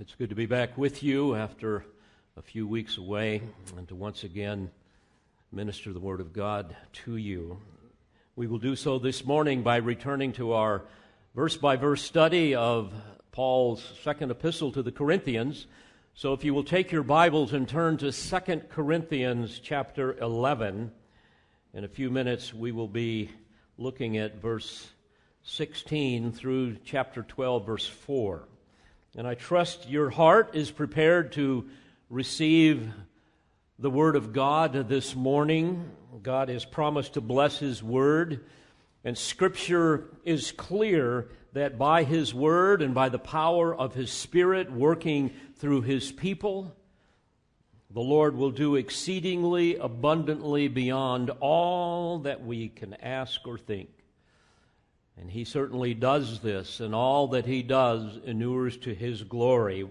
It's good to be back with you after a few weeks away and to once again minister the Word of God to you. We will do so this morning by returning to our verse-by-verse study of Paul's second epistle to the Corinthians. So if you will take your Bibles and turn to 2 Corinthians chapter 11, in a few minutes we will be looking at verse 16 through chapter 12, verse 4. And I trust your heart is prepared to receive the Word of God this morning. God has promised to bless His Word, and Scripture is clear that by His Word and by the power of His Spirit working through His people, the Lord will do exceedingly abundantly beyond all that we can ask or think. And He certainly does this, and all that He does inures to His glory.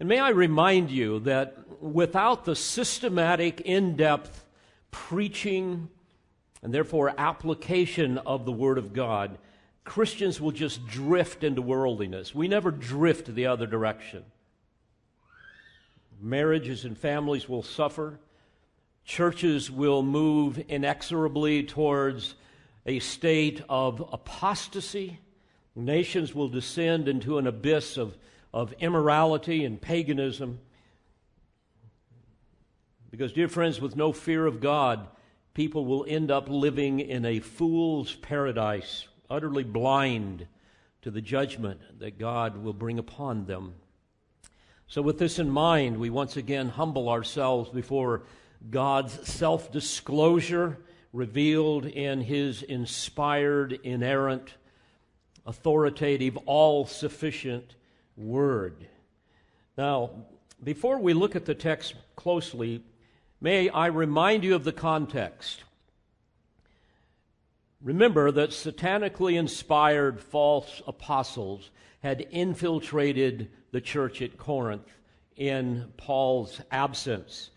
And may I remind you that without the systematic, in-depth preaching and therefore application of the Word of God, Christians will just drift into worldliness. We never drift the other direction. Marriages and families will suffer. Churches will move inexorably towards a state of apostasy. Nations will descend into an abyss of immorality and paganism. Because, dear friends, with no fear of God, people will end up living in a fool's paradise, utterly blind to the judgment that God will bring upon them. So with this in mind, we once again humble ourselves before God's self-disclosure revealed in His inspired, inerrant, authoritative, all-sufficient Word. Now, before we look at the text closely, may I remind you of the context. Remember that satanically inspired false apostles had infiltrated the church at Corinth in Paul's absence.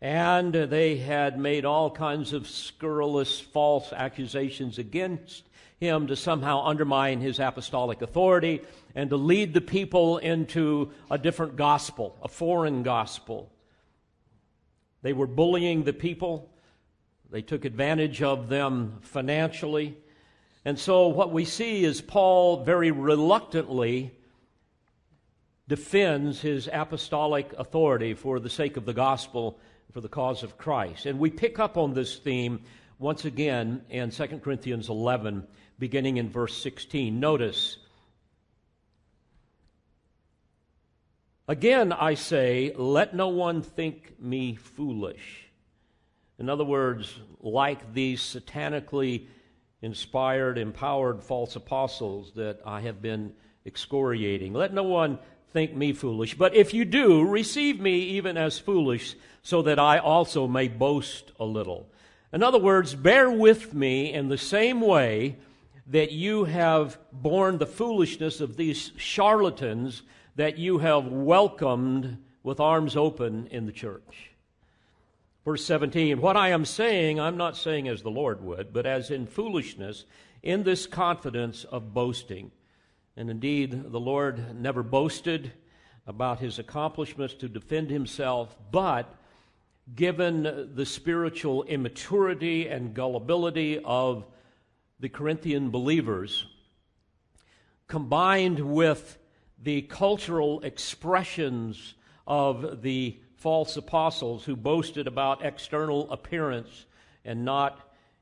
And they had made all kinds of scurrilous, false accusations against him to somehow undermine his apostolic authority and to lead the people into a different gospel, a foreign gospel. They were bullying the people. They took advantage of them financially. And so what we see is Paul very reluctantly defends his apostolic authority for the sake of the gospel, for the cause of Christ. And we pick up on this theme once again in 2 Corinthians 11, beginning in verse 16. Notice, again I say, let no one think me foolish. In other words, like these satanically inspired, empowered false apostles that I have been excoriating, let no one think me foolish, but if you do, receive me even as foolish, so that I also may boast a little. In other words, bear with me in the same way that you have borne the foolishness of these charlatans that you have welcomed with arms open in the church. Verse 17, what I am saying, I'm not saying as the Lord would, but as in foolishness, in this confidence of boasting. And indeed, the Lord never boasted about His accomplishments to defend Himself, but given the spiritual immaturity and gullibility of the Corinthian believers, combined with the cultural expressions of the false apostles who boasted about external appearance and not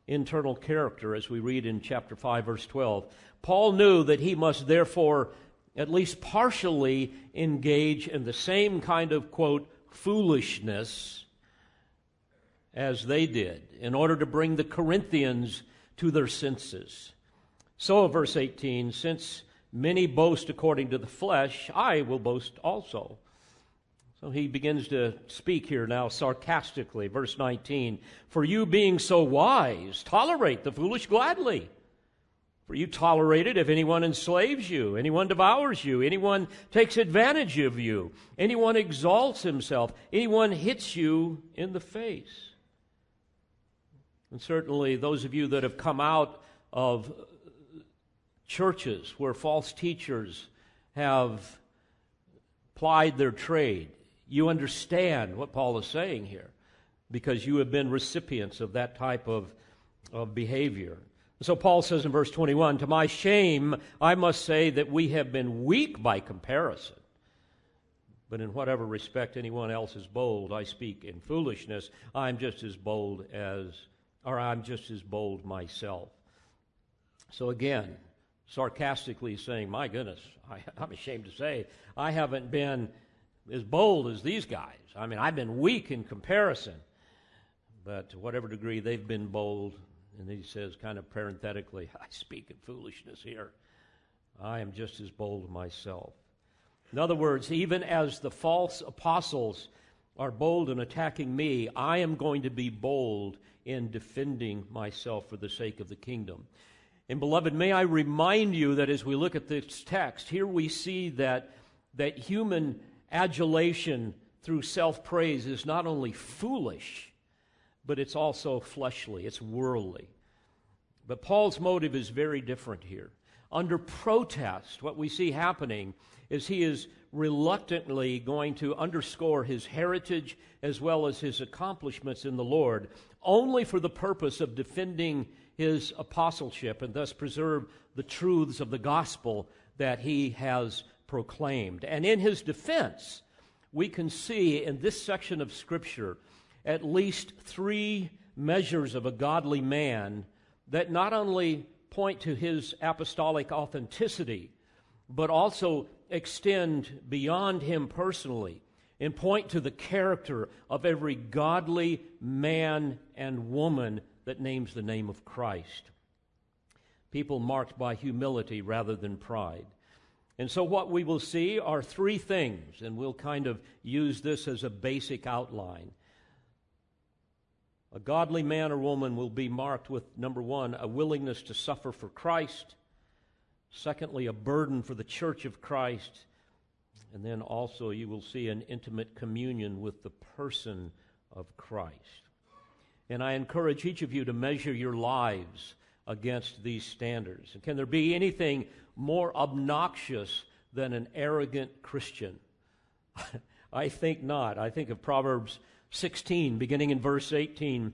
internal character, as we read in chapter 5, verse 12. Paul knew that he must therefore at least partially engage in the same kind of, quote, foolishness as they did in order to bring the Corinthians to their senses. So, verse 18, since many boast according to the flesh, I will boast also. So he begins to speak here now sarcastically. Verse 19, for you being so wise, tolerate the foolish gladly. For you tolerate it if anyone enslaves you, anyone devours you, anyone takes advantage of you, anyone exalts himself, anyone hits you in the face. And certainly those of you that have come out of churches where false teachers have plied their trade. You understand what Paul is saying here because you have been recipients of that type of behavior. So Paul says in verse 21, to my shame, I must say that we have been weak by comparison. But in whatever respect anyone else is bold, I speak in foolishness. I'm just as bold myself. So again, sarcastically saying, my goodness, I'm ashamed to say, I haven't been as bold as these guys. I mean, I've been weak in comparison. But to whatever degree they've been bold, and he says kind of parenthetically, I speak in foolishness here. I am just as bold myself. In other words, even as the false apostles are bold in attacking me, I am going to be bold in defending myself for the sake of the kingdom. And beloved, may I remind you that as we look at this text, here we see that human adulation through self-praise is not only foolish, but it's also fleshly, it's worldly. But Paul's motive is very different here. Under protest, what we see happening is he is reluctantly going to underscore his heritage as well as his accomplishments in the Lord, only for the purpose of defending his apostleship and thus preserve the truths of the gospel that he has proclaimed. And in his defense, we can see in this section of Scripture at least three measures of a godly man that not only point to his apostolic authenticity, but also extend beyond him personally and point to the character of every godly man and woman that names the name of Christ. People marked by humility rather than pride. And so what we will see are three things, and we'll kind of use this as a basic outline. A godly man or woman will be marked with, number one, a willingness to suffer for Christ. Secondly, a burden for the church of Christ. And then also you will see an intimate communion with the person of Christ. And I encourage each of you to measure your lives against these standards. And can there be anything more obnoxious than an arrogant Christian? I think not. I think of Proverbs 16, beginning in verse 18,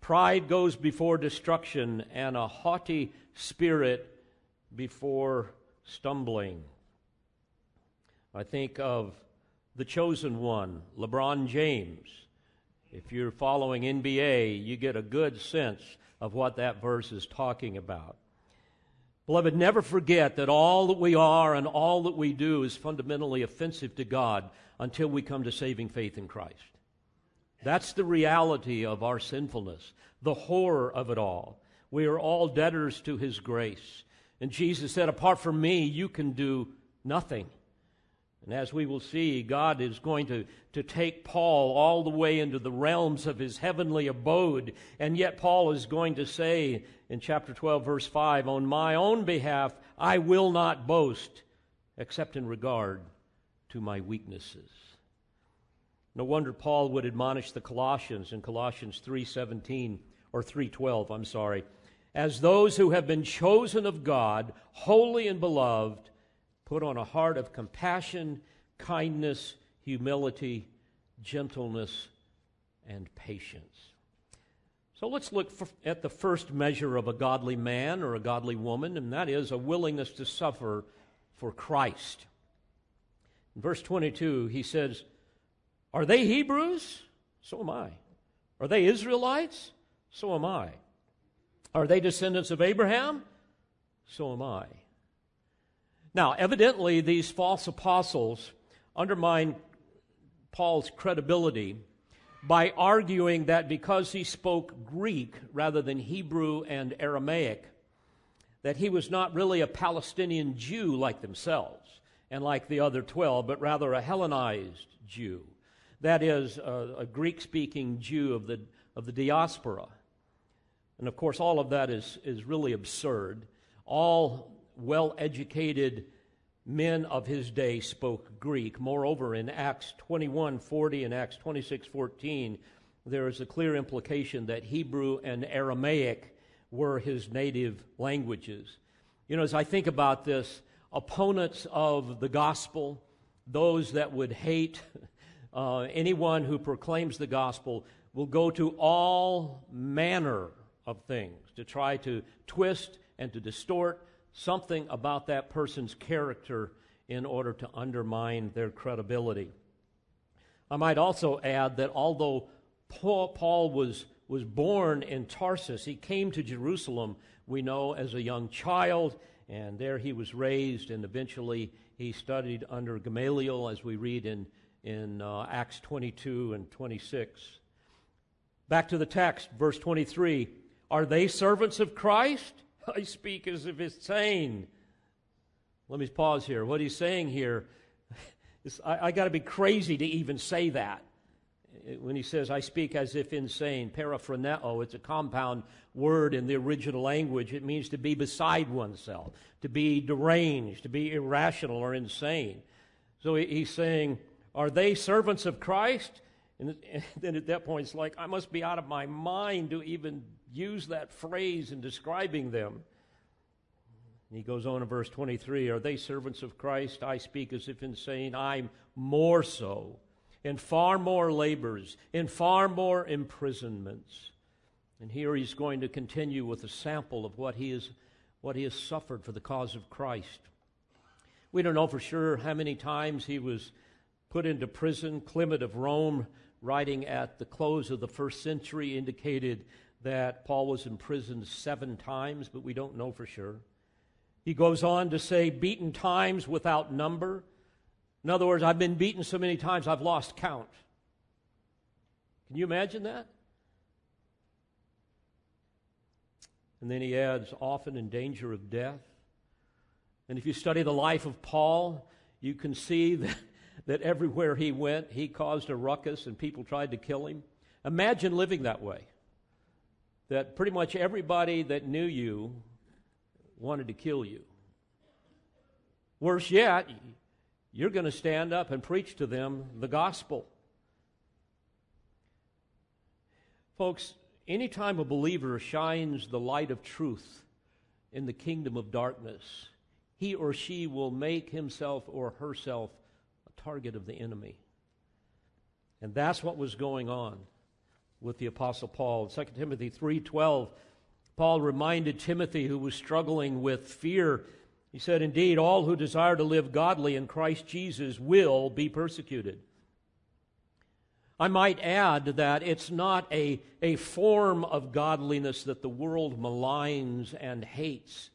pride goes before destruction and a haughty spirit before stumbling. I think of the chosen one, LeBron James. If you're following NBA, you get a good sense of what that verse is talking about. Beloved, never forget that all that we are and all that we do is fundamentally offensive to God until we come to saving faith in Christ. That's the reality of our sinfulness, the horror of it all. We are all debtors to His grace. And Jesus said, apart from me, you can do nothing. And as we will see, God is going to take Paul all the way into the realms of His heavenly abode. And yet Paul is going to say in chapter 12, verse 5, on my own behalf, I will not boast except in regard to my weaknesses. No wonder Paul would admonish the Colossians in Colossians 3:17 or 3:12, as those who have been chosen of God, holy and beloved, put on a heart of compassion, kindness, humility, gentleness, and patience. So let's look at the first measure of a godly man or a godly woman, and that is a willingness to suffer for Christ. In verse 22, he says, are they Hebrews? So am I. Are they Israelites? So am I. Are they descendants of Abraham? So am I. Now, evidently, these false apostles undermine Paul's credibility by arguing that because he spoke Greek rather than Hebrew and Aramaic, that he was not really a Palestinian Jew like themselves and like the other 12, but rather a Hellenized Jew. That is a Greek-speaking Jew of the diaspora. And of course, all of that is really absurd. All well-educated men of his day spoke Greek. Moreover, in Acts 21:40 and Acts 26:14, there is a clear implication that Hebrew and Aramaic were his native languages. You know, as I think about this, opponents of the gospel those that would hate anyone who proclaims the gospel will go to all manner of things to try to twist and to distort something about that person's character in order to undermine their credibility. I might also add that although Paul was born in Tarsus, he came to Jerusalem, we know, as a young child, and there he was raised, and eventually he studied under Gamaliel, as we read in Acts 22 and 26. Back to the text, verse 23, "Are they servants of Christ? I speak as if it's saying." Let me pause here. What he's saying here is, I got to be crazy to even say that. When he says, "I speak as if insane," paraphraseo, it's a compound word in the original language. It means to be beside oneself, to be deranged, to be irrational or insane. So he's saying, are they servants of Christ? And then at that point, it's like, I must be out of my mind to even use that phrase in describing them. And he goes on in verse 23, "Are they servants of Christ? I speak as if insane. I'm more so, in far more labors, in far more imprisonments." And here he's going to continue with a sample of what he has suffered for the cause of Christ. We don't know for sure how many times he was put into prison. Clement of Rome, writing at the close of the first century, indicated that Paul was imprisoned 7 times, but we don't know for sure. He goes on to say, "Beaten times without number." In other words, I've been beaten so many times I've lost count. Can you imagine that? And then he adds, "Often in danger of death." And if you study the life of Paul, you can see that everywhere he went, he caused a ruckus and people tried to kill him. Imagine living that way, that pretty much everybody that knew you wanted to kill you. Worse yet, you're going to stand up and preach to them the gospel. Folks, anytime a believer shines the light of truth in the kingdom of darkness, he or she will make himself or herself target of the enemy. And that's what was going on with the Apostle Paul. In 2 Timothy 3:12, Paul reminded Timothy, who was struggling with fear, he said, "Indeed, all who desire to live godly in Christ Jesus will be persecuted." I might add that it's not a form of godliness that the world maligns and hates.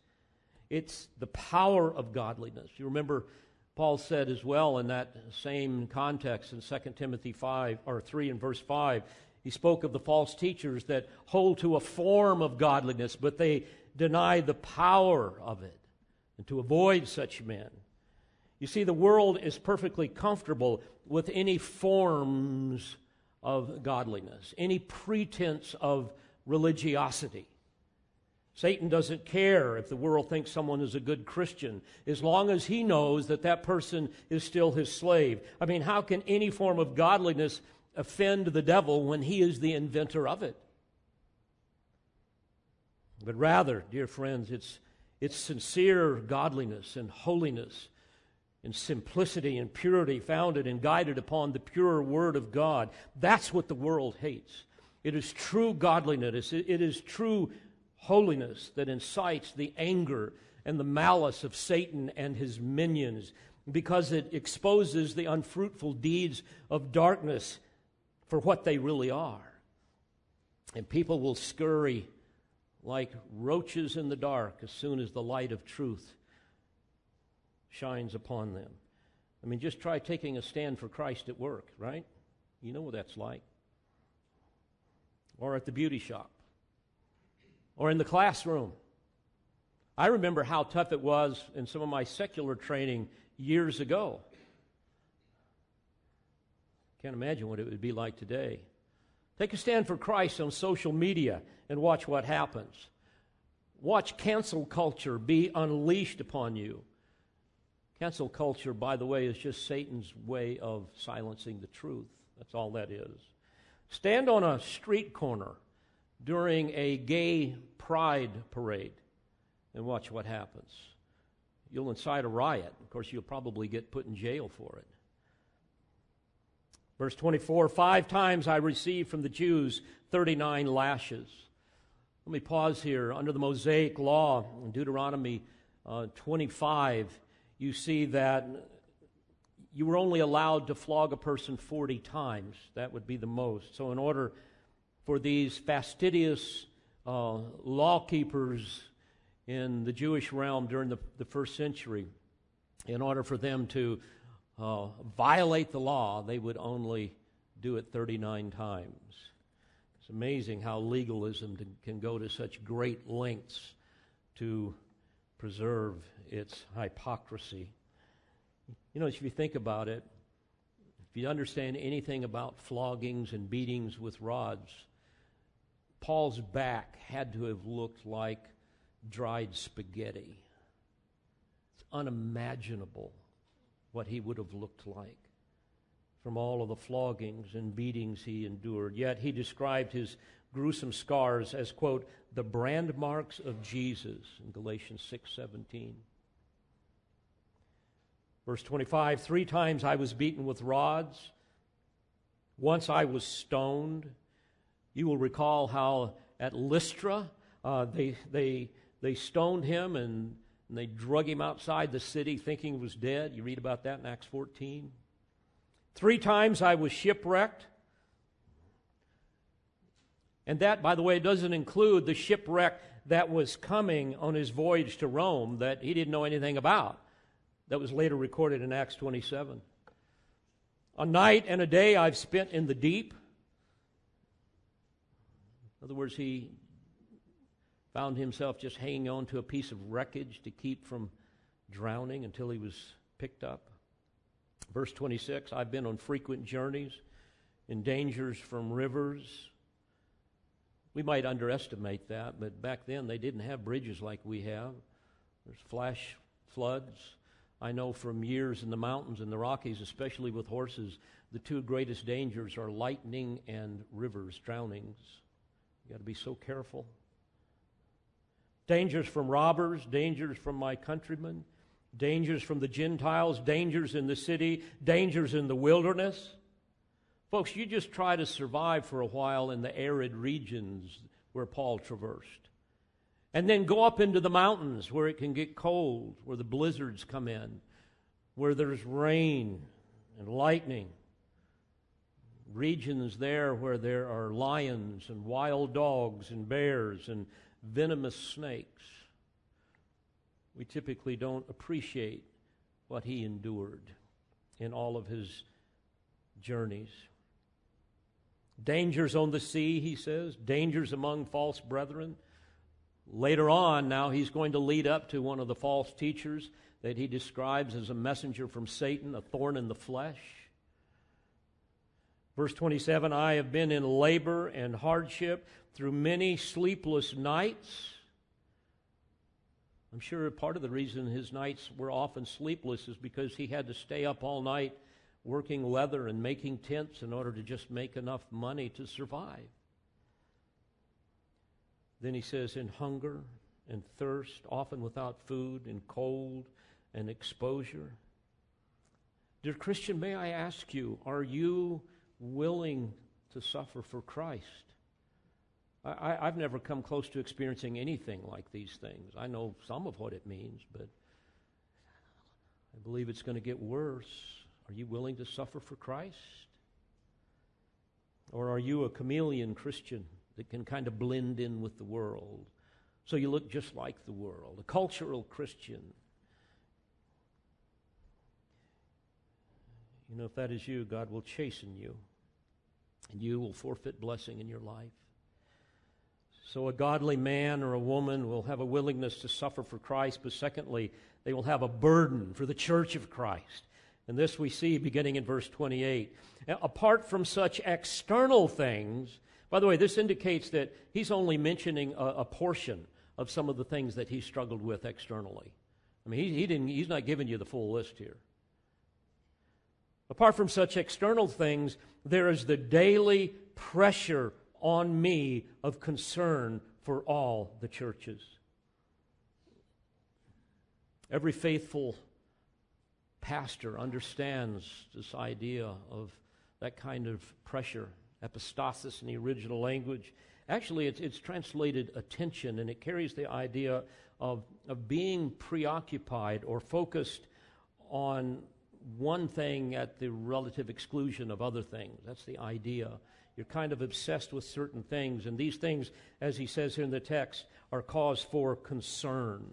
It's the power of godliness. You remember Paul said as well in that same context in 2 Timothy 3 and verse 5, he spoke of the false teachers that hold to a form of godliness, but they deny the power of it, and to avoid such men. You see, the world is perfectly comfortable with any forms of godliness, any pretense of religiosity. Satan doesn't care if the world thinks someone is a good Christian, as long as he knows that that person is still his slave. I mean, how can any form of godliness offend the devil when he is the inventor of it? But rather, dear friends, it's sincere godliness and holiness and simplicity and purity founded and guided upon the pure Word of God. That's what the world hates. It is true godliness. It is true holiness that incites the anger and the malice of Satan and his minions, because it exposes the unfruitful deeds of darkness for what they really are. And people will scurry like roaches in the dark as soon as the light of truth shines upon them. I mean, just try taking a stand for Christ at work, right? You know what that's like. Or at the beauty shop. Or in the classroom. I remember how tough it was in some of my secular training years ago. Can't imagine what it would be like today. Take a stand for Christ on social media and watch what happens. Watch cancel culture be unleashed upon you. Cancel culture, by the way, is just Satan's way of silencing the truth. That's all that is. Stand on a street corner during a gay pride parade and watch what happens. You'll incite a riot. Of course, you'll probably get put in jail for it. Verse 24, 5 times I received from the Jews 39 lashes. Let me pause here. Under the Mosaic law, in Deuteronomy 25, you see that you were only allowed to flog a person 40 times. That would be the most. So in order for these fastidious law keepers in the Jewish realm during the first century, in order for them to violate the law, they would only do it 39 times. It's amazing how legalism can go to such great lengths to preserve its hypocrisy. You know, if you think about it, if you understand anything about floggings and beatings with rods, Paul's back had to have looked like dried spaghetti. It's unimaginable what he would have looked like from all of the floggings and beatings he endured. Yet he described his gruesome scars as, quote, the brand marks of Jesus in Galatians 6:17. Verse 25, 3 times I was beaten with rods. Once I was stoned. You will recall how at Lystra they stoned him and they drug him outside the city thinking he was dead. You read about that in Acts 14. 3 times I was shipwrecked. And that, by the way, doesn't include the shipwreck that was coming on his voyage to Rome that he didn't know anything about. That was later recorded in Acts 27. A night and a day I've spent in the deep. In other words, he found himself just hanging on to a piece of wreckage to keep from drowning until he was picked up. Verse 26, I've been on frequent journeys, in dangers from rivers. We might underestimate that, but back then they didn't have bridges like we have. There's flash floods. I know from years in the mountains and the Rockies, especially with horses, the 2 greatest dangers are lightning and rivers, drownings. You got to be so careful. Dangers from robbers, dangers from my countrymen, dangers from the Gentiles, dangers in the city, dangers in the wilderness. Folks, you just try to survive for a while in the arid regions where Paul traversed. And then go up into the mountains where it can get cold, where the blizzards come in, where there's rain and lightning. Regions there where there are lions and wild dogs and bears and venomous snakes. We typically don't appreciate what he endured in all of his journeys. Dangers on the sea, he says, dangers among false brethren. Later on, now he's going to lead up to one of the false teachers that he describes as a messenger from Satan, a thorn in the flesh. Verse 27, I have been in labor and hardship through many sleepless nights. I'm sure part of the reason his nights were often sleepless is because he had to stay up all night working leather and making tents in order to just make enough money to survive. Then he says, in hunger and thirst, often without food, and cold and exposure. Dear Christian, may I ask you, are you willing to suffer for Christ? I've never come close to experiencing anything like these things. I know some of what it means, but I believe it's going to get worse. Are you willing to suffer for Christ? Or are you a chameleon Christian that can kind of blend in with the world, so you look just like the world, a cultural Christian? You know, if that is you, God will chasten you, and you will forfeit blessing in your life. So a godly man or a woman will have a willingness to suffer for Christ, but secondly, they will have a burden for the church of Christ. And this we see beginning in verse 28. Apart from such external things, by the way, this indicates that he's only mentioning a portion of some of the things that he struggled with externally. I mean, he's not giving you the full list here. Apart from such external things, there is the daily pressure on me of concern for all the churches. Every faithful pastor understands this idea of that kind of pressure. Epistasis in the original language. Actually, it's translated attention, and it carries the idea of being preoccupied or focused on one thing at the relative exclusion of other things. That's the idea. You're kind of obsessed with certain things, and these things, as he says here in the text, are cause for concern.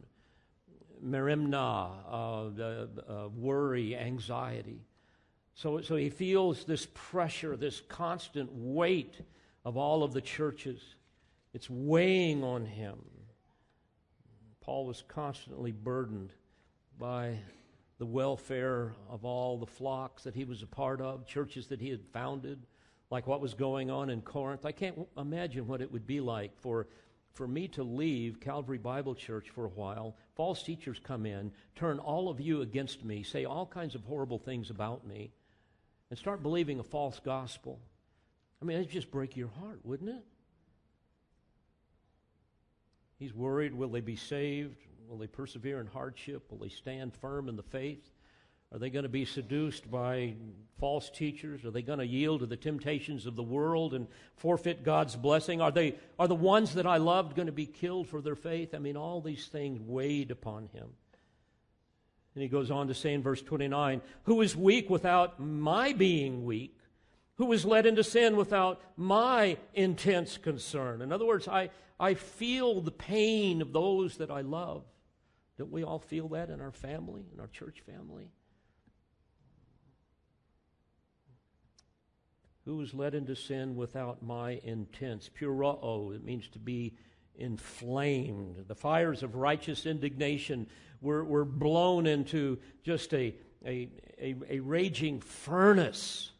Meremna, worry, anxiety. So he feels this pressure, this constant weight of all of the churches. It's weighing on him. Paul was constantly burdened by the welfare of all the flocks that he was a part of, churches that he had founded, like what was going on in Corinth. I can't imagine what it would be like for me to leave Calvary Bible Church for a while, false teachers come in, turn all of you against me, say all kinds of horrible things about me, and start believing a false gospel. I mean, it'd just break your heart, wouldn't it? He's worried, will they be saved? Will they persevere in hardship? Will they stand firm in the faith? Are they going to be seduced by false teachers? Are they going to yield to the temptations of the world and forfeit God's blessing? Are the ones that I loved going to be killed for their faith? I mean, all these things weighed upon him. And he goes on to say in verse 29, who is weak without my being weak? Who was led into sin without my intense concern? In other words, I feel the pain of those that I love. Don't we all feel that in our family, in our church family? Who was led into sin without my intense? Puroo, it means to be inflamed. The fires of righteous indignation were blown into just a raging furnace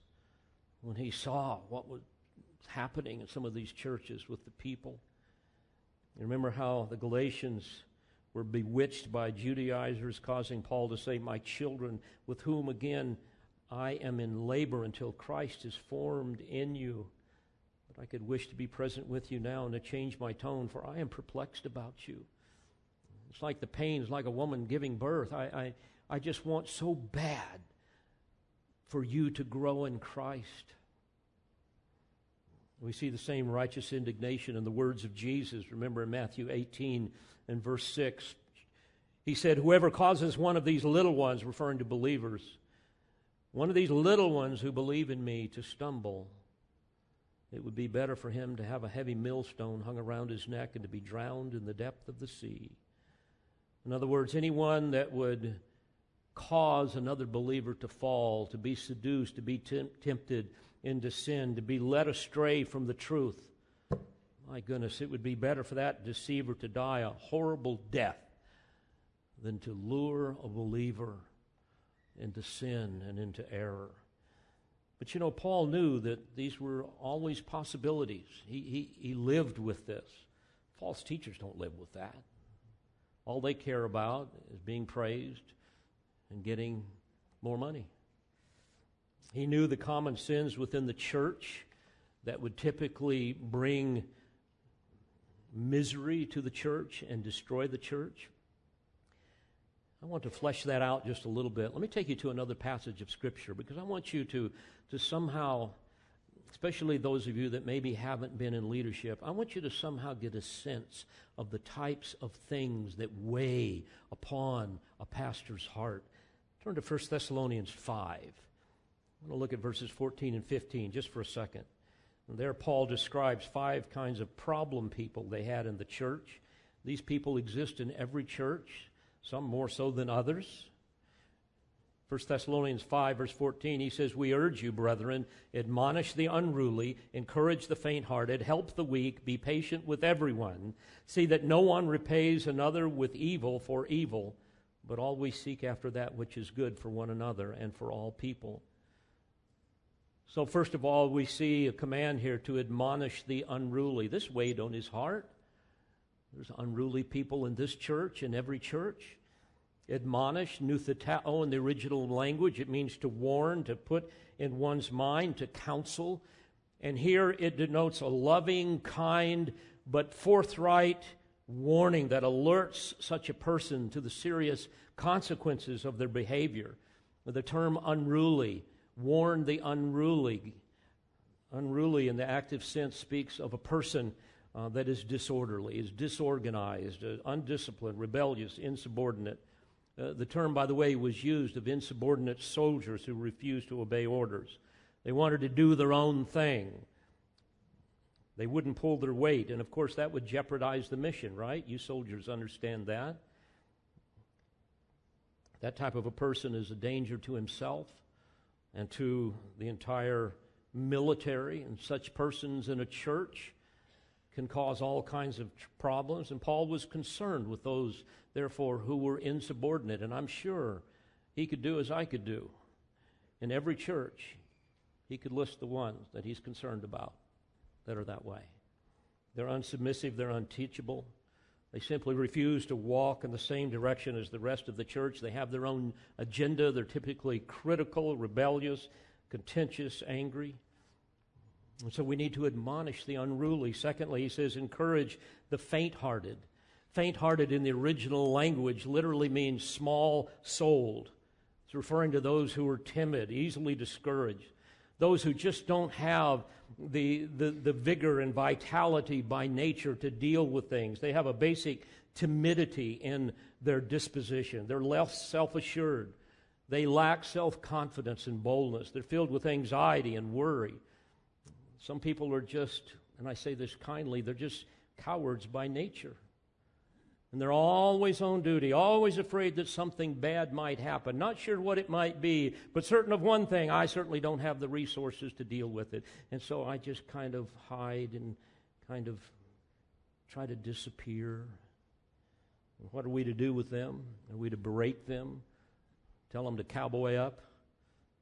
when he saw what was happening in some of these churches with the people. You remember how the Galatians were bewitched by Judaizers, causing Paul to say, my children, with whom again I am in labor until Christ is formed in you. But I could wish to be present with you now and to change my tone, for I am perplexed about you. It's like the pain is like a woman giving birth. I just want so bad for you to grow in Christ. We see the same righteous indignation in the words of Jesus. Remember in Matthew 18 and verse 6, he said, whoever causes one of these little ones, referring to believers, one of these little ones who believe in me to stumble, it would be better for him to have a heavy millstone hung around his neck and to be drowned in the depth of the sea. In other words, anyone that would cause another believer to fall, to be seduced, to be tempted into sin, to be led astray from the truth, my goodness, it would be better for that deceiver to die a horrible death than to lure a believer into sin and into error. But you know, Paul knew that these were always possibilities. He lived with this. False teachers don't live with that. All they care about is being praised and getting more money. He knew the common sins within the church that would typically bring misery to the church and destroy the church. I want to flesh that out just a little bit. Let me take you to another passage of Scripture, because I want you to somehow, especially those of you that maybe haven't been in leadership, I want you to somehow get a sense of the types of things that weigh upon a pastor's heart. Turn to 1 Thessalonians 5. I'm going to look at verses 14 and 15 just for a second. And there Paul describes five kinds of problem people they had in the church. These people exist in every church, some more so than others. 1 Thessalonians 5, verse 14, he says, we urge you, brethren, admonish the unruly, encourage the faint-hearted, help the weak, be patient with everyone. See that no one repays another with evil for evil, but always seek after that which is good for one another and for all people. So first of all, we see a command here to admonish the unruly. This weighed on his heart. There's unruly people in this church, in every church. Admonish, nuthetao in the original language. It means to warn, to put in one's mind, to counsel. And here it denotes a loving, kind, but forthright warning that alerts such a person to the serious consequences of their behavior. The term unruly warn the unruly. Unruly in the active sense speaks of a person that is disorderly, is disorganized, undisciplined, rebellious, insubordinate. The term, by the way, was used of insubordinate soldiers who refused to obey orders. They wanted to do their own thing. They wouldn't pull their weight, and of course that would jeopardize the mission, right? You soldiers understand that. That type of a person is a danger to himself and to the entire military, and such persons in a church can cause all kinds of problems. And Paul was concerned with those, therefore, who were insubordinate, and I'm sure he could do as I could do. In every church, he could list the ones that he's concerned about that are that way. They're unsubmissive, they're unteachable. They simply refuse to walk in the same direction as the rest of the church. They have their own agenda. They're typically critical, rebellious, contentious, angry. And so we need to admonish the unruly. Secondly, he says, encourage the faint-hearted. Faint-hearted in the original language literally means small-souled. It's referring to those who are timid, easily discouraged, those who just don't have the vigor and vitality by nature to deal with things. They have a basic timidity in their disposition. They're less self-assured. They lack self-confidence and boldness. They're filled with anxiety and worry. Some people are just, and I say this kindly, they're just cowards by nature. And they're always on duty, always afraid that something bad might happen. Not sure what it might be, but certain of one thing, I certainly don't have the resources to deal with it. And so I just kind of hide and kind of try to disappear. And what are we to do with them? Are we to berate them? Tell them to cowboy up?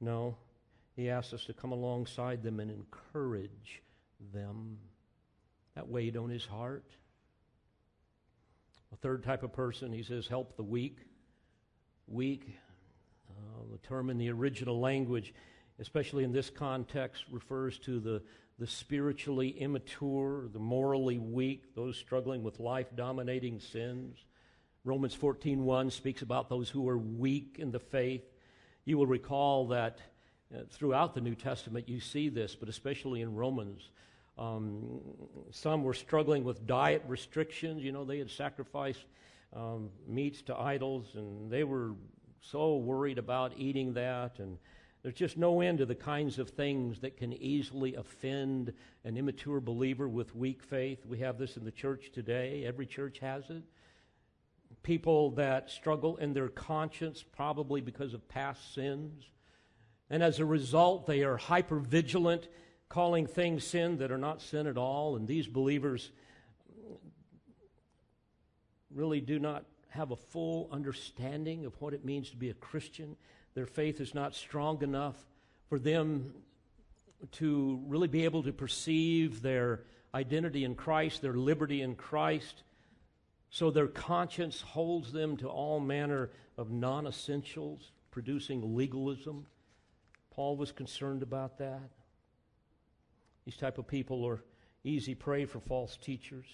No. He asks us to come alongside them and encourage them. That weighed on his heart. A third type of person, he says, help the weak. Weak, the term in the original language, especially in this context, refers to the spiritually immature, the morally weak, those struggling with life-dominating sins. Romans 14:1 speaks about those who are weak in the faith. You will recall that throughout the New Testament you see this, but especially in Romans. Some were struggling with diet restrictions. You know, they had sacrificed meats to idols, and they were so worried about eating that. And there's just no end to the kinds of things that can easily offend an immature believer with weak faith. We have this in the church today. Every church has it. People that struggle in their conscience, probably because of past sins. And as a result, they are hypervigilant, calling things sin that are not sin at all. And these believers really do not have a full understanding of what it means to be a Christian. Their faith is not strong enough for them to really be able to perceive their identity in Christ, their liberty in Christ. So their conscience holds them to all manner of non-essentials, producing legalism. Paul was concerned about that. These type of people are easy prey for false teachers.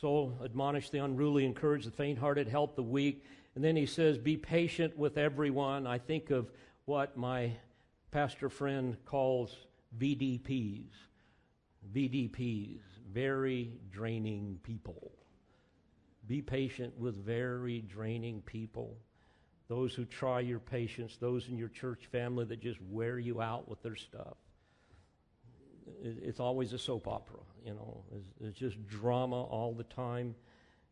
So admonish the unruly, encourage the faint-hearted, help the weak. And then he says, be patient with everyone. I think of what my pastor friend calls VDPs. VDPs, very draining people. Be patient with very draining people. Those who try your patience, those in your church family that just wear you out with their stuff. It's always a soap opera, you know. It's just drama all the time.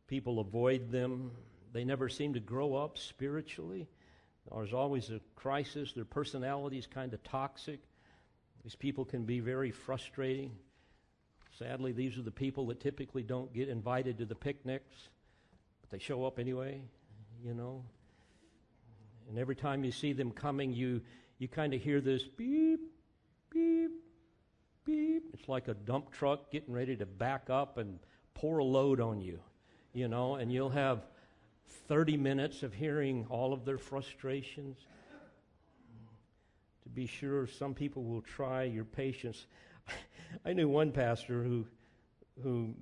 People avoid them. They never seem to grow up spiritually. There's always a crisis. Their personality is kind of toxic. These people can be very frustrating. Sadly, these are the people that typically don't get invited to the picnics, but they show up anyway, you know. And every time you see them coming, you kind of hear this beep, beep, beep. It's like a dump truck getting ready to back up and pour a load on you, you know, and you'll have 30 minutes of hearing all of their frustrations. To be sure, some people will try your patience. I knew one pastor who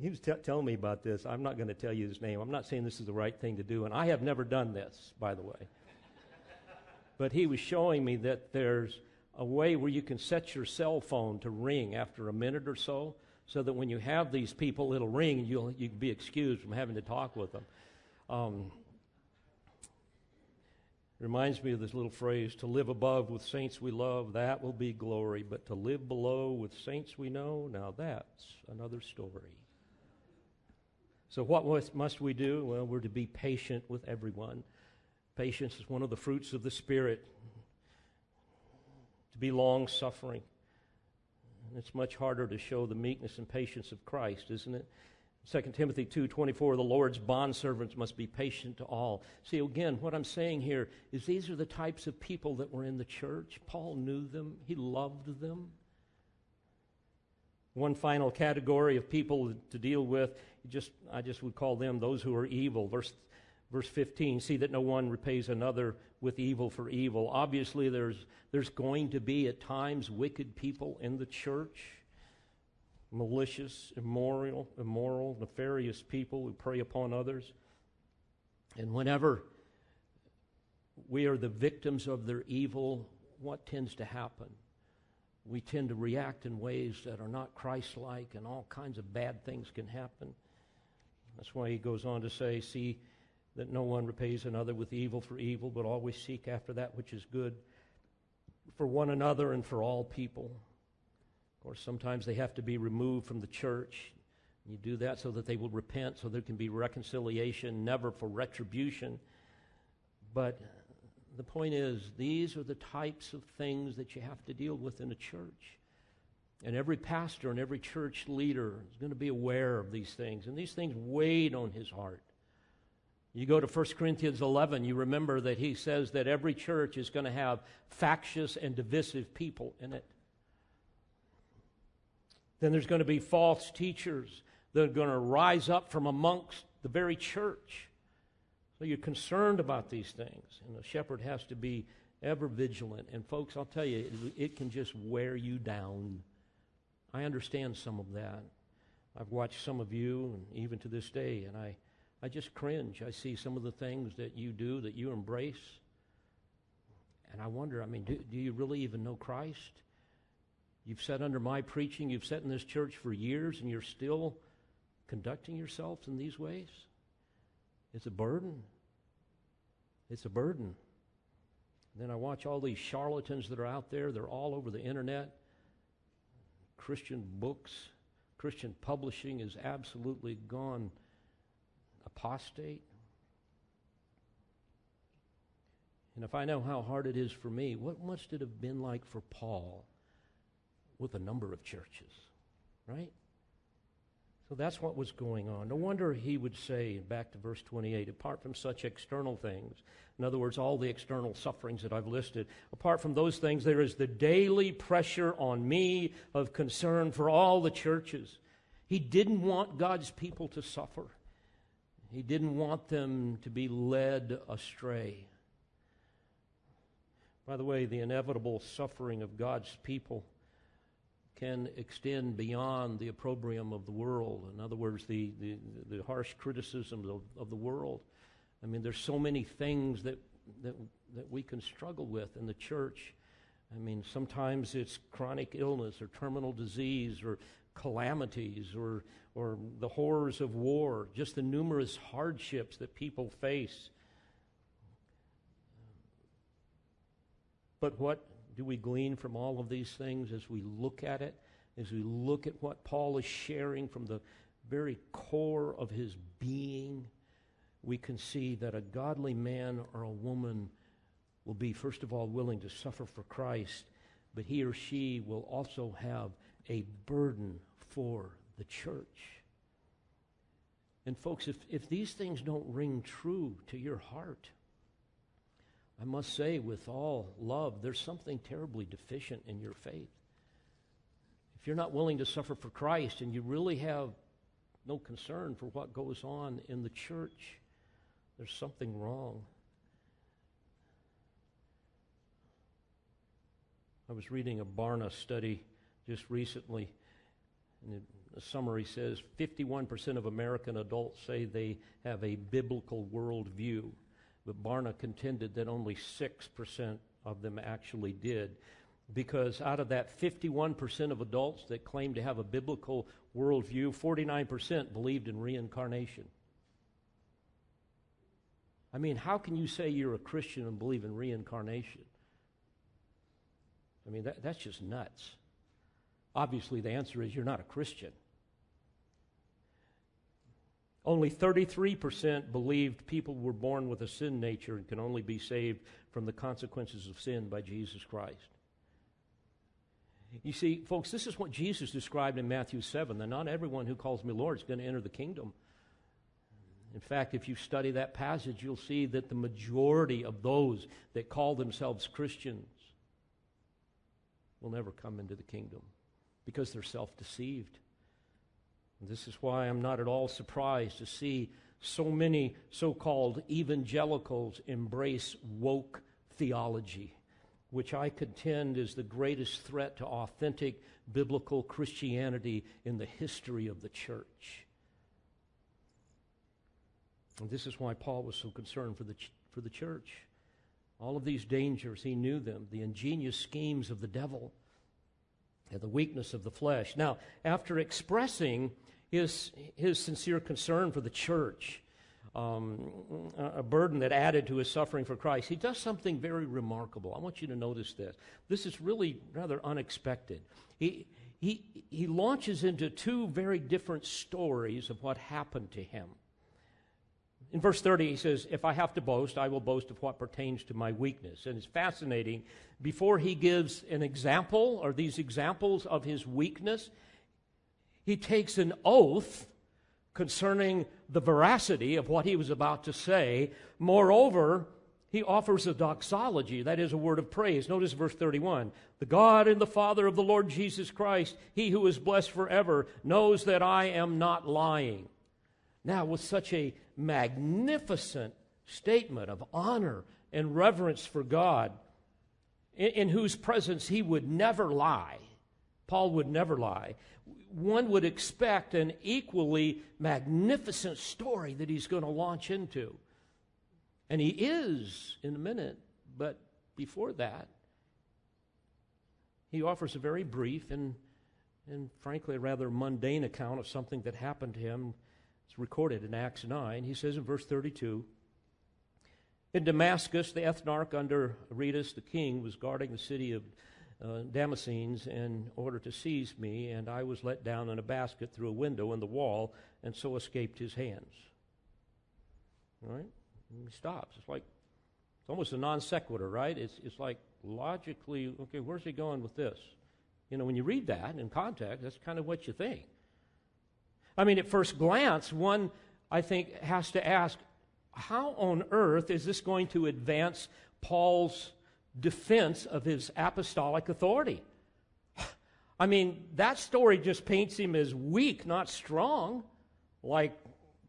he was telling me about this. I'm not going to tell you his name. I'm not saying this is the right thing to do, and I have never done this, by the way. But he was showing me that there's a way where you can set your cell phone to ring after a minute or so, so that when you have these people, it'll ring and you can be excused from having to talk with them. Reminds me of this little phrase, to live above with saints we love, that will be glory, but to live below with saints we know, now that's another story. So what must we do? Well, we're to be patient with everyone. Patience is one of the fruits of the Spirit, to be long-suffering. It's much harder to show the meekness and patience of Christ, isn't it? 2 Timothy 2:24, the Lord's bondservants must be patient to all. See, again, what I'm saying here is these are the types of people that were in the church. Paul knew them. He loved them. One final category of people to deal with, I just would call them those who are evil. Verse 15, see that no one repays another with evil for evil. Obviously, there's going to be at times wicked people in the church. Malicious, immoral, nefarious people who prey upon others. And whenever we are the victims of their evil, what tends to happen? We tend to react in ways that are not Christ-like, and all kinds of bad things can happen. That's why he goes on to say, see that no one repays another with evil for evil, but always seek after that which is good for one another and for all people. Or sometimes they have to be removed from the church. You do that so that they will repent, so there can be reconciliation, never for retribution. But the point is, these are the types of things that you have to deal with in a church. And every pastor and every church leader is going to be aware of these things. And these things weighed on his heart. You go to 1 Corinthians 11, you remember that he says that every church is going to have factious and divisive people in it. Then there's going to be false teachers that are going to rise up from amongst the very church. So you're concerned about these things. And a shepherd has to be ever vigilant. And folks, I'll tell you, it can just wear you down. I understand some of that. I've watched some of you, and even to this day, and I just cringe. I see some of the things that you do, that you embrace. And I wonder, do you really even know Christ? You've sat under my preaching, you've sat in this church for years, and you're still conducting yourselves in these ways? It's a burden. It's a burden. And then I watch all these charlatans that are out there. They're all over the internet. Christian books, Christian publishing is absolutely gone apostate. And if I know how hard it is for me, what must it have been like for Paul? With a number of churches, right? So that's what was going on. No wonder he would say, back to verse 28, apart from such external things, in other words, all the external sufferings that I've listed, apart from those things, there is the daily pressure on me of concern for all the churches. He didn't want God's people to suffer. He didn't want them to be led astray. By the way, the inevitable suffering of God's people can extend beyond the opprobrium of the world. In other words, the harsh criticisms of the world. I mean, there's so many things that we can struggle with in the church. I mean, sometimes it's chronic illness or terminal disease or calamities or the horrors of war, just the numerous hardships that people face. But what do we glean from all of these things as we look at it, as we look at what Paul is sharing from the very core of his being? We can see that a godly man or a woman will be, first of all, willing to suffer for Christ, but he or she will also have a burden for the church. And folks, if these things don't ring true to your heart, I must say, with all love, there's something terribly deficient in your faith. If you're not willing to suffer for Christ and you really have no concern for what goes on in the church, there's something wrong. I was reading a Barna study just recently, and the summary says 51% of American adults say they have a biblical worldview. But Barna contended that only 6% of them actually did. Because out of that 51% of adults that claimed to have a biblical worldview, 49% believed in reincarnation. I mean, how can you say you're a Christian and believe in reincarnation? I mean, that's just nuts. Obviously, the answer is you're not a Christian. Only 33% believed people were born with a sin nature and can only be saved from the consequences of sin by Jesus Christ. You see, folks, this is what Jesus described in Matthew 7, that not everyone who calls me Lord is going to enter the kingdom. In fact, if you study that passage, you'll see that the majority of those that call themselves Christians will never come into the kingdom because they're self-deceived. And this is why I'm not at all surprised to see so many so-called evangelicals embrace woke theology, which I contend is the greatest threat to authentic biblical Christianity in the history of the church. And this is why Paul was so concerned for the church. All of these dangers, he knew them, the ingenious schemes of the devil and the weakness of the flesh. Now, after expressing his sincere concern for the church, a burden that added to his suffering for Christ, he does something very remarkable. I want you to notice this. This is really rather unexpected. He launches into two very different stories of what happened to him. In verse 30, he says, "If I have to boast, I will boast of what pertains to my weakness." And it's fascinating. Before he gives an example, or these examples of his weakness, he takes an oath concerning the veracity of what he was about to say. Moreover, he offers a doxology, that is a word of praise. Notice verse 31. "The God and the Father of the Lord Jesus Christ, he who is blessed forever, knows that I am not lying." Now, with such a magnificent statement of honor and reverence for God, in whose presence he would never lie, Paul would never lie, one would expect an equally magnificent story that he's going to launch into. And he is in a minute, but before that, he offers a very brief and frankly rather mundane account of something that happened to him. It's recorded in Acts 9. He says in verse 32, "In Damascus, the ethnarch under Aretas, the king, was guarding the city of Damascenes in order to seize me, and I was let down in a basket through a window in the wall, and so escaped his hands." All right? And he stops. It's like, it's almost a non sequitur, right? It's like logically, okay, where's he going with this? You know, when you read that in context, that's kind of what you think. I mean, at first glance, one, I think, has to ask, how on earth is this going to advance Paul's defense of his apostolic authority? I mean, that story just paints him as weak, not strong, like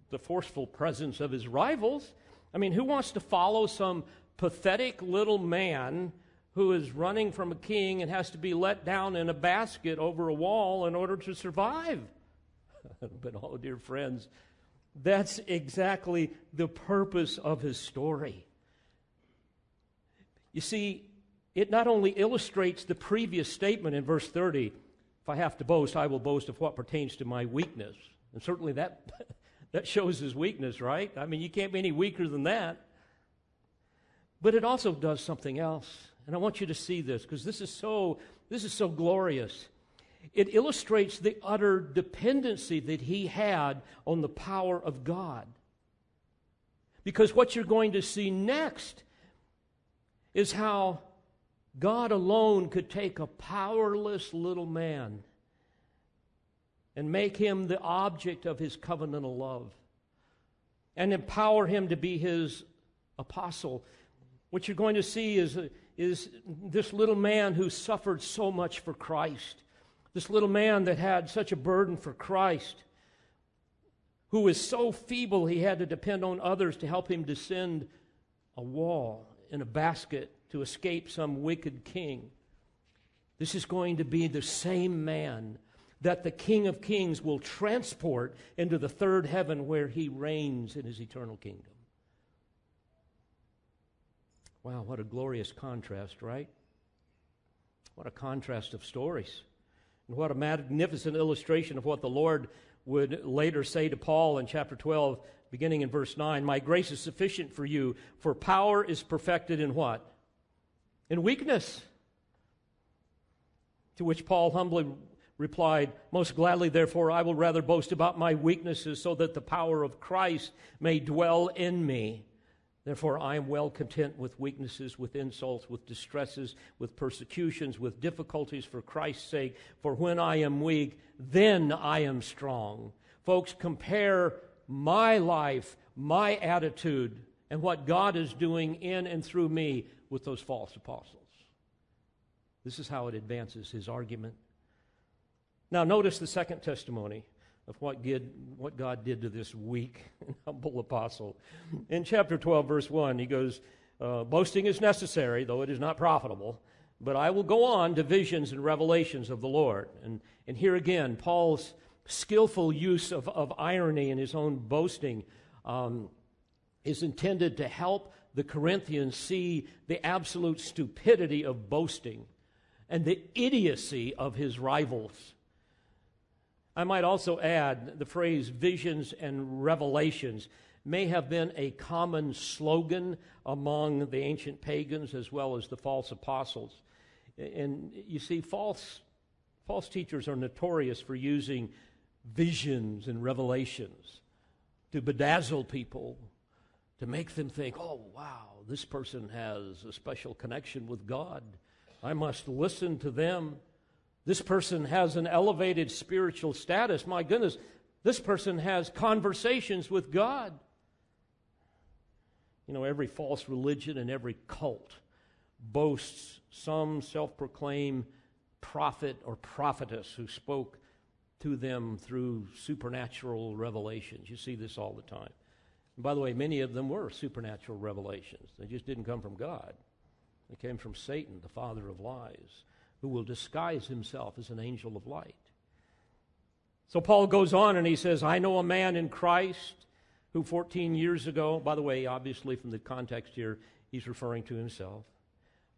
the forceful presence of his rivals. I mean, who wants to follow some pathetic little man who is running from a king and has to be let down in a basket over a wall in order to survive? But, oh, dear friends, that's exactly the purpose of his story. You see, it not only illustrates the previous statement in verse 30, "If I have to boast, I will boast of what pertains to my weakness." And certainly that shows his weakness, right? I mean, you can't be any weaker than that. But it also does something else. And I want you to see this, because this is so glorious. It illustrates the utter dependency that he had on the power of God. Because what you're going to see next is how God alone could take a powerless little man and make him the object of his covenantal love and empower him to be his apostle. What you're going to see is this little man who suffered so much for Christ, this little man that had such a burden for Christ, who was so feeble he had to depend on others to help him descend a wall in a basket to escape some wicked king. This is going to be the same man that the King of Kings will transport into the third heaven where he reigns in his eternal kingdom. Wow, what a glorious contrast, right? What a contrast of stories. And what a magnificent illustration of what the Lord would later say to Paul in chapter 12, beginning in verse 9, "My grace is sufficient for you, for power is perfected in what? In weakness." To which Paul humbly replied, "Most gladly, therefore, I will rather boast about my weaknesses so that the power of Christ may dwell in me. Therefore, I am well content with weaknesses, with insults, with distresses, with persecutions, with difficulties for Christ's sake. For when I am weak, then I am strong." Folks, compare my life, my attitude, and what God is doing in and through me with those false apostles. This is how it advances his argument. Now, notice the second testimony of what God did to this weak and humble apostle. In chapter 12, verse 1, he goes, "Boasting is necessary, though it is not profitable, but I will go on to visions and revelations of the Lord." And here again, Paul's skillful use of irony in his own boasting is intended to help the Corinthians see the absolute stupidity of boasting and the idiocy of his rivals. I might also add the phrase "visions and revelations" may have been a common slogan among the ancient pagans as well as the false apostles. And you see, false teachers are notorious for using visions and revelations to bedazzle people, to make them think, "Oh, wow, this person has a special connection with God. I must listen to them. This person has an elevated spiritual status. My goodness, this person has conversations with God." You know, every false religion and every cult boasts some self-proclaimed prophet or prophetess who spoke to them through supernatural revelations. You see this all the time. And by the way, many of them were supernatural revelations. They just didn't come from God. They came from Satan, the father of lies, who will disguise himself as an angel of light. So Paul goes on and he says, "I know a man in Christ who 14 years ago," by the way, obviously from the context here, he's referring to himself.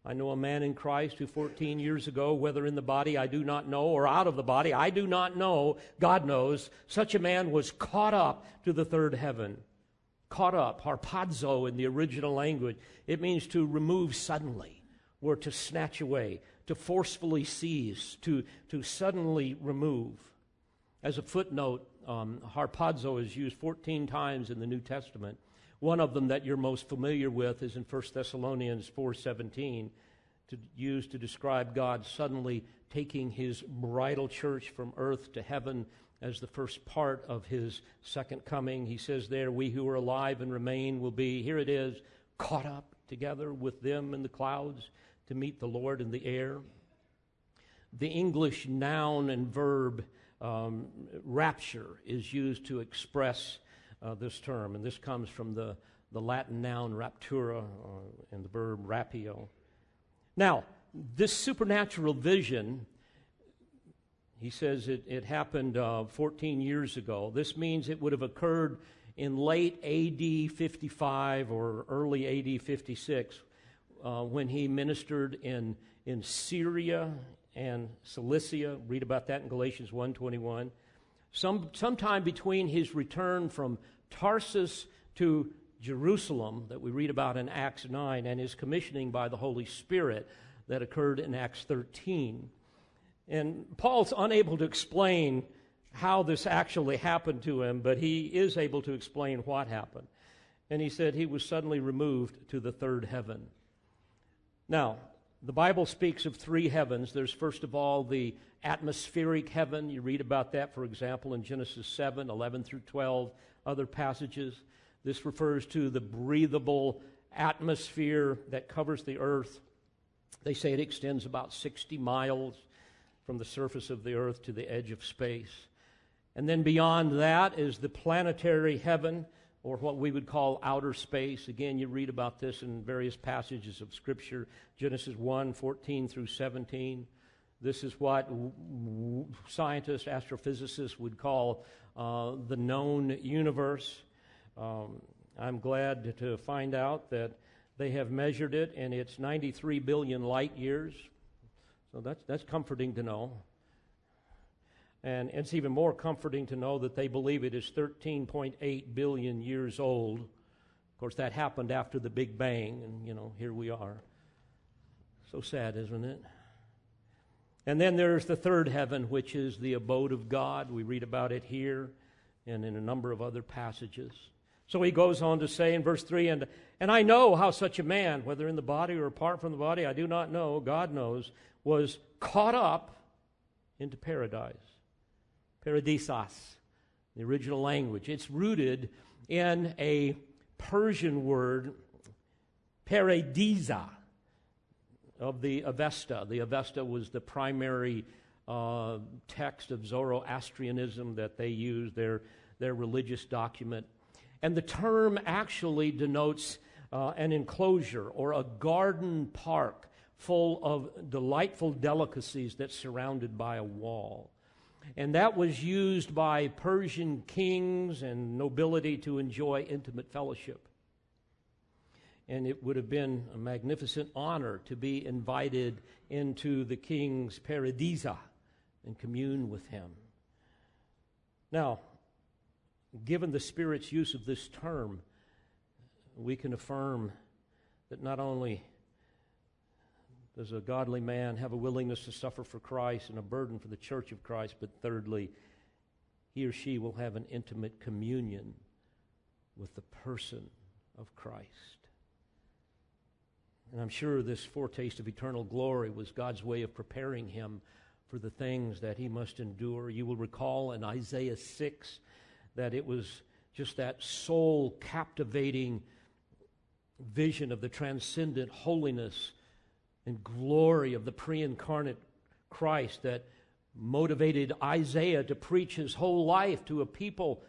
"I know a man in Christ who 14 years ago, whether in the body I do not know or out of the body I do not know, God knows, such a man was caught up to the third heaven." Caught up, harpazo in the original language. It means to remove suddenly or to snatch away, to forcefully seize, to suddenly remove. As a footnote, harpazo is used 14 times in the New Testament. One of them that you're most familiar with is in 1 Thessalonians 4:17, used to describe God suddenly taking his bridal church from earth to heaven as the first part of his second coming. He says there, "We who are alive and remain will be," here it is, "caught up together with them in the clouds to meet the Lord in the air." The English noun and verb rapture is used to express this term, and this comes from the Latin noun raptura and the verb rapio. Now, this supernatural vision, he says it happened 14 years ago. This means it would have occurred in late A.D. 55 or early A.D. 56, when he ministered in Syria and Cilicia. Read about that in Galatians 1:21. Sometime between his return from Tarsus to Jerusalem that we read about in Acts 9 and his commissioning by the Holy Spirit that occurred in Acts 13. And Paul's unable to explain how this actually happened to him, but he is able to explain what happened. And he said he was suddenly removed to the third heaven. Now, the Bible speaks of three heavens. There's, first of all, the atmospheric heaven. You read about that, for example, in Genesis 7, 11 through 12, other passages. This refers to the breathable atmosphere that covers the earth. They say it extends about 60 miles from the surface of the earth to the edge of space. And then beyond that is the planetary heaven, or what we would call outer space. Again, you read about this in various passages of Scripture, Genesis 1, 14 through 17. This is what scientists, astrophysicists would call the known universe. I'm glad to find out that They have measured it, and it's 93 billion light years. So that's comforting to know. And it's even more comforting to know that they believe it is 13.8 billion years old. Of course, that happened after the Big Bang, and, you know, here we are. So sad, isn't it? And then there's the third heaven, which is the abode of God. We read about it here and in a number of other passages. So he goes on to say in verse 3, and I know how such a man, whether in the body or apart from the body, I do not know, God knows, was caught up into paradise. Paradisos, the original language. It's rooted in a Persian word, paradisa, of the Avesta. The Avesta was the primary text of Zoroastrianism that they used, their religious document. And the term actually denotes an enclosure or a garden park full of delightful delicacies that's surrounded by a wall. And that was used by Persian kings and nobility to enjoy intimate fellowship. And it would have been a magnificent honor to be invited into the king's paradisa and commune with him. Now, given the Spirit's use of this term, we can affirm that not only does a godly man have a willingness to suffer for Christ and a burden for the church of Christ, but thirdly, he or she will have an intimate communion with the person of Christ. And I'm sure this foretaste of eternal glory was God's way of preparing him for the things that he must endure. You will recall in Isaiah 6 that it was just that soul-captivating vision of the transcendent holiness and glory of the pre-incarnate Christ that motivated Isaiah to preach his whole life to a people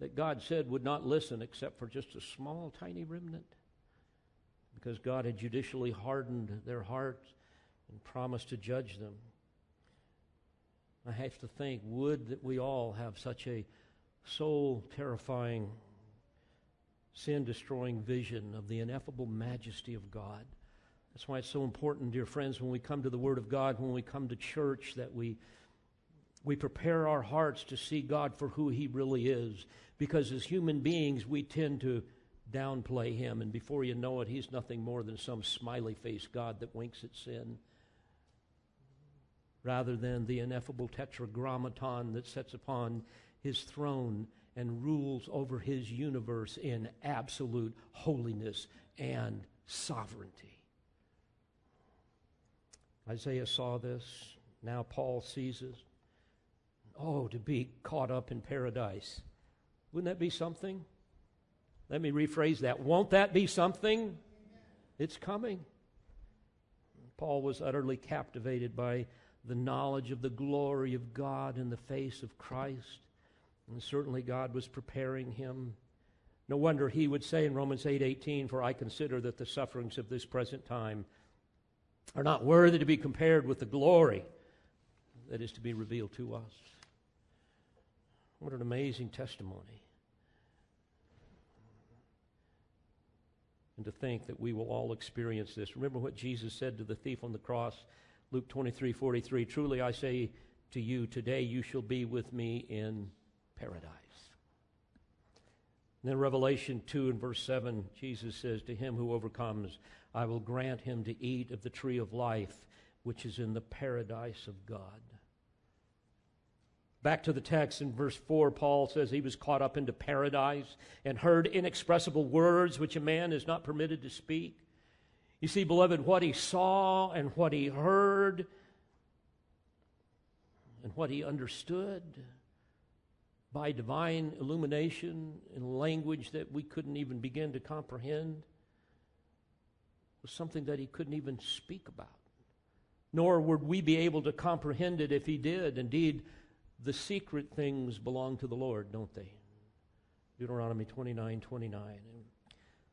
that God said would not listen except for just a small, tiny remnant, because God had judicially hardened their hearts and promised to judge them. I have to think, would that we all have such a soul-terrifying, sin-destroying vision of the ineffable majesty of God. That's why it's so important, dear friends, when we come to the Word of God, when we come to church, that we prepare our hearts to see God for who He really is. Because as human beings, we tend to downplay Him, and before you know it, He's nothing more than some smiley-faced God that winks at sin, rather than the ineffable tetragrammaton that sits upon His throne and rules over His universe in absolute holiness and sovereignty. Isaiah saw this. Now Paul sees it. Oh, to be caught up in paradise. Wouldn't that be something? Let me rephrase that. Won't that be something? It's coming. Paul was utterly captivated by the knowledge of the glory of God in the face of Christ. And certainly God was preparing him. No wonder he would say in Romans 8:18, for I consider that the sufferings of this present time are not worthy to be compared with the glory that is to be revealed to us. What an amazing testimony. And to think that we will all experience this. Remember what Jesus said to the thief on the cross, Luke 23:43, truly I say to you, today you shall be with me in paradise. And then Revelation 2 and verse 7, Jesus says, to him who overcomes, I will grant him to eat of the tree of life, which is in the paradise of God. Back to the text in verse 4, Paul says he was caught up into paradise and heard inexpressible words which a man is not permitted to speak. You see, beloved, what he saw and what he heard and what he understood by divine illumination in language that we couldn't even begin to comprehend was something that he couldn't even speak about. Nor would we be able to comprehend it if he did. Indeed, the secret things belong to the Lord, don't they? Deuteronomy 29:29.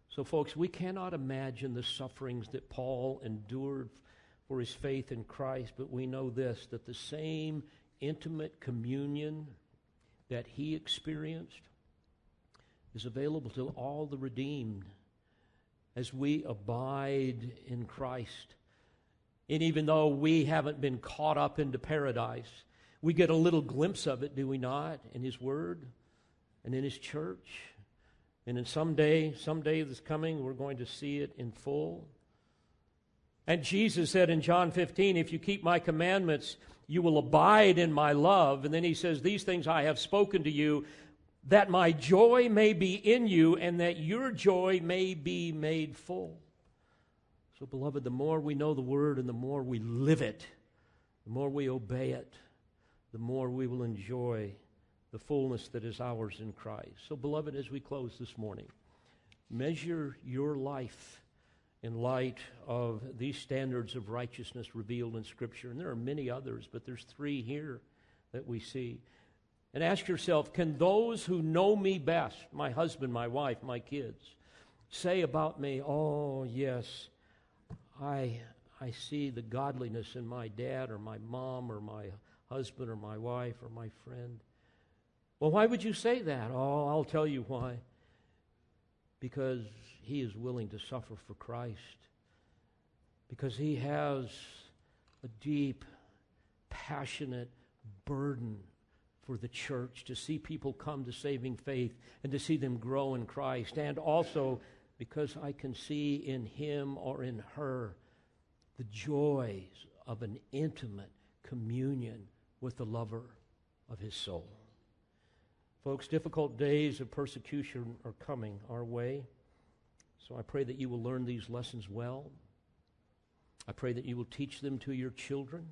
So, folks, we cannot imagine the sufferings that Paul endured for his faith in Christ, but we know this, that the same intimate communion that he experienced is available to all the redeemed as we abide in Christ. And even though we haven't been caught up into paradise, we get a little glimpse of it, do we not, in His Word and in His church. And in someday that's coming, we're going to see it in full. And Jesus said in John 15, if you keep my commandments, you will abide in my love. And then he says, these things I have spoken to you, that my joy may be in you and that your joy may be made full. So, beloved, the more we know the Word and the more we live it, the more we obey it, the more we will enjoy the fullness that is ours in Christ. So, beloved, as we close this morning, measure your life in light of these standards of righteousness revealed in Scripture. And there are many others, but there's three here that we see. And ask yourself, can those who know me best, my husband, my wife, my kids, say about me, oh, yes, I see the godliness in my dad or my mom or my husband or my wife or my friend. Well, why would you say that? Oh, I'll tell you why. Because he is willing to suffer for Christ. Because he has a deep, passionate burden for the church to see people come to saving faith and to see them grow in Christ. And also because I can see in him or in her the joys of an intimate communion with the lover of his soul. Folks, difficult days of persecution are coming our way. So I pray that you will learn these lessons well. I pray that you will teach them to your children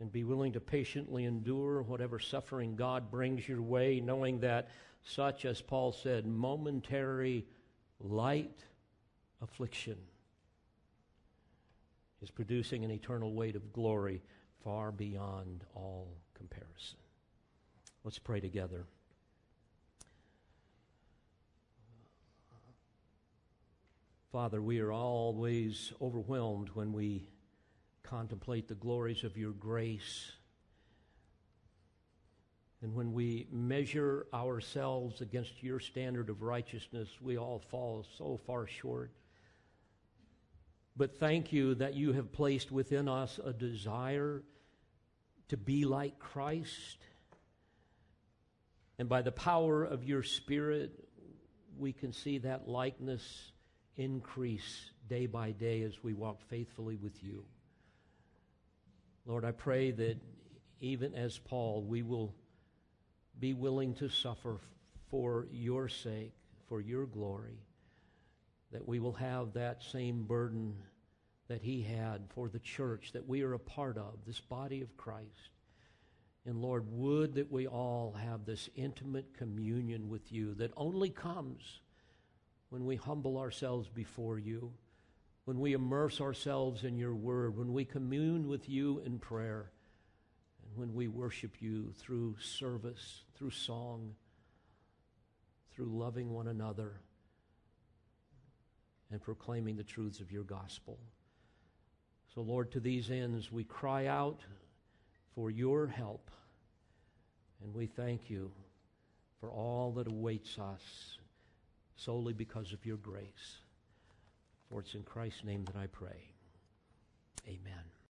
and be willing to patiently endure whatever suffering God brings your way, knowing that such, as Paul said, momentary light affliction is producing an eternal weight of glory far beyond all comparison. Let's pray together. Father, we are always overwhelmed when we contemplate the glories of your grace. And when we measure ourselves against your standard of righteousness, we all fall so far short. But thank you that you have placed within us a desire to be like Christ. And by the power of your Spirit, we can see that likeness increase day by day as we walk faithfully with you. Lord, I pray that even as Paul, we will be willing to suffer for your sake, for your glory, that we will have that same burden that he had for the church that we are a part of, this body of Christ. And Lord, would that we all have this intimate communion with you that only comes when we humble ourselves before you, when we immerse ourselves in your word, when we commune with you in prayer, and when we worship you through service, through song, through loving one another, and proclaiming the truths of your gospel. So, Lord, to these ends, we cry out for your help, and we thank you for all that awaits us solely because of your grace. For it's in Christ's name that I pray. Amen.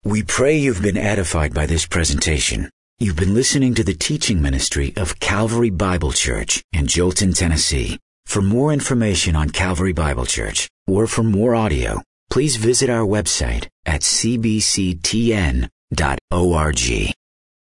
We pray you've been edified by this presentation. You've been listening to the teaching ministry of Calvary Bible Church in Jolton, Tennessee. For more information on Calvary Bible Church, or for more audio, please visit our website at cbctn.org.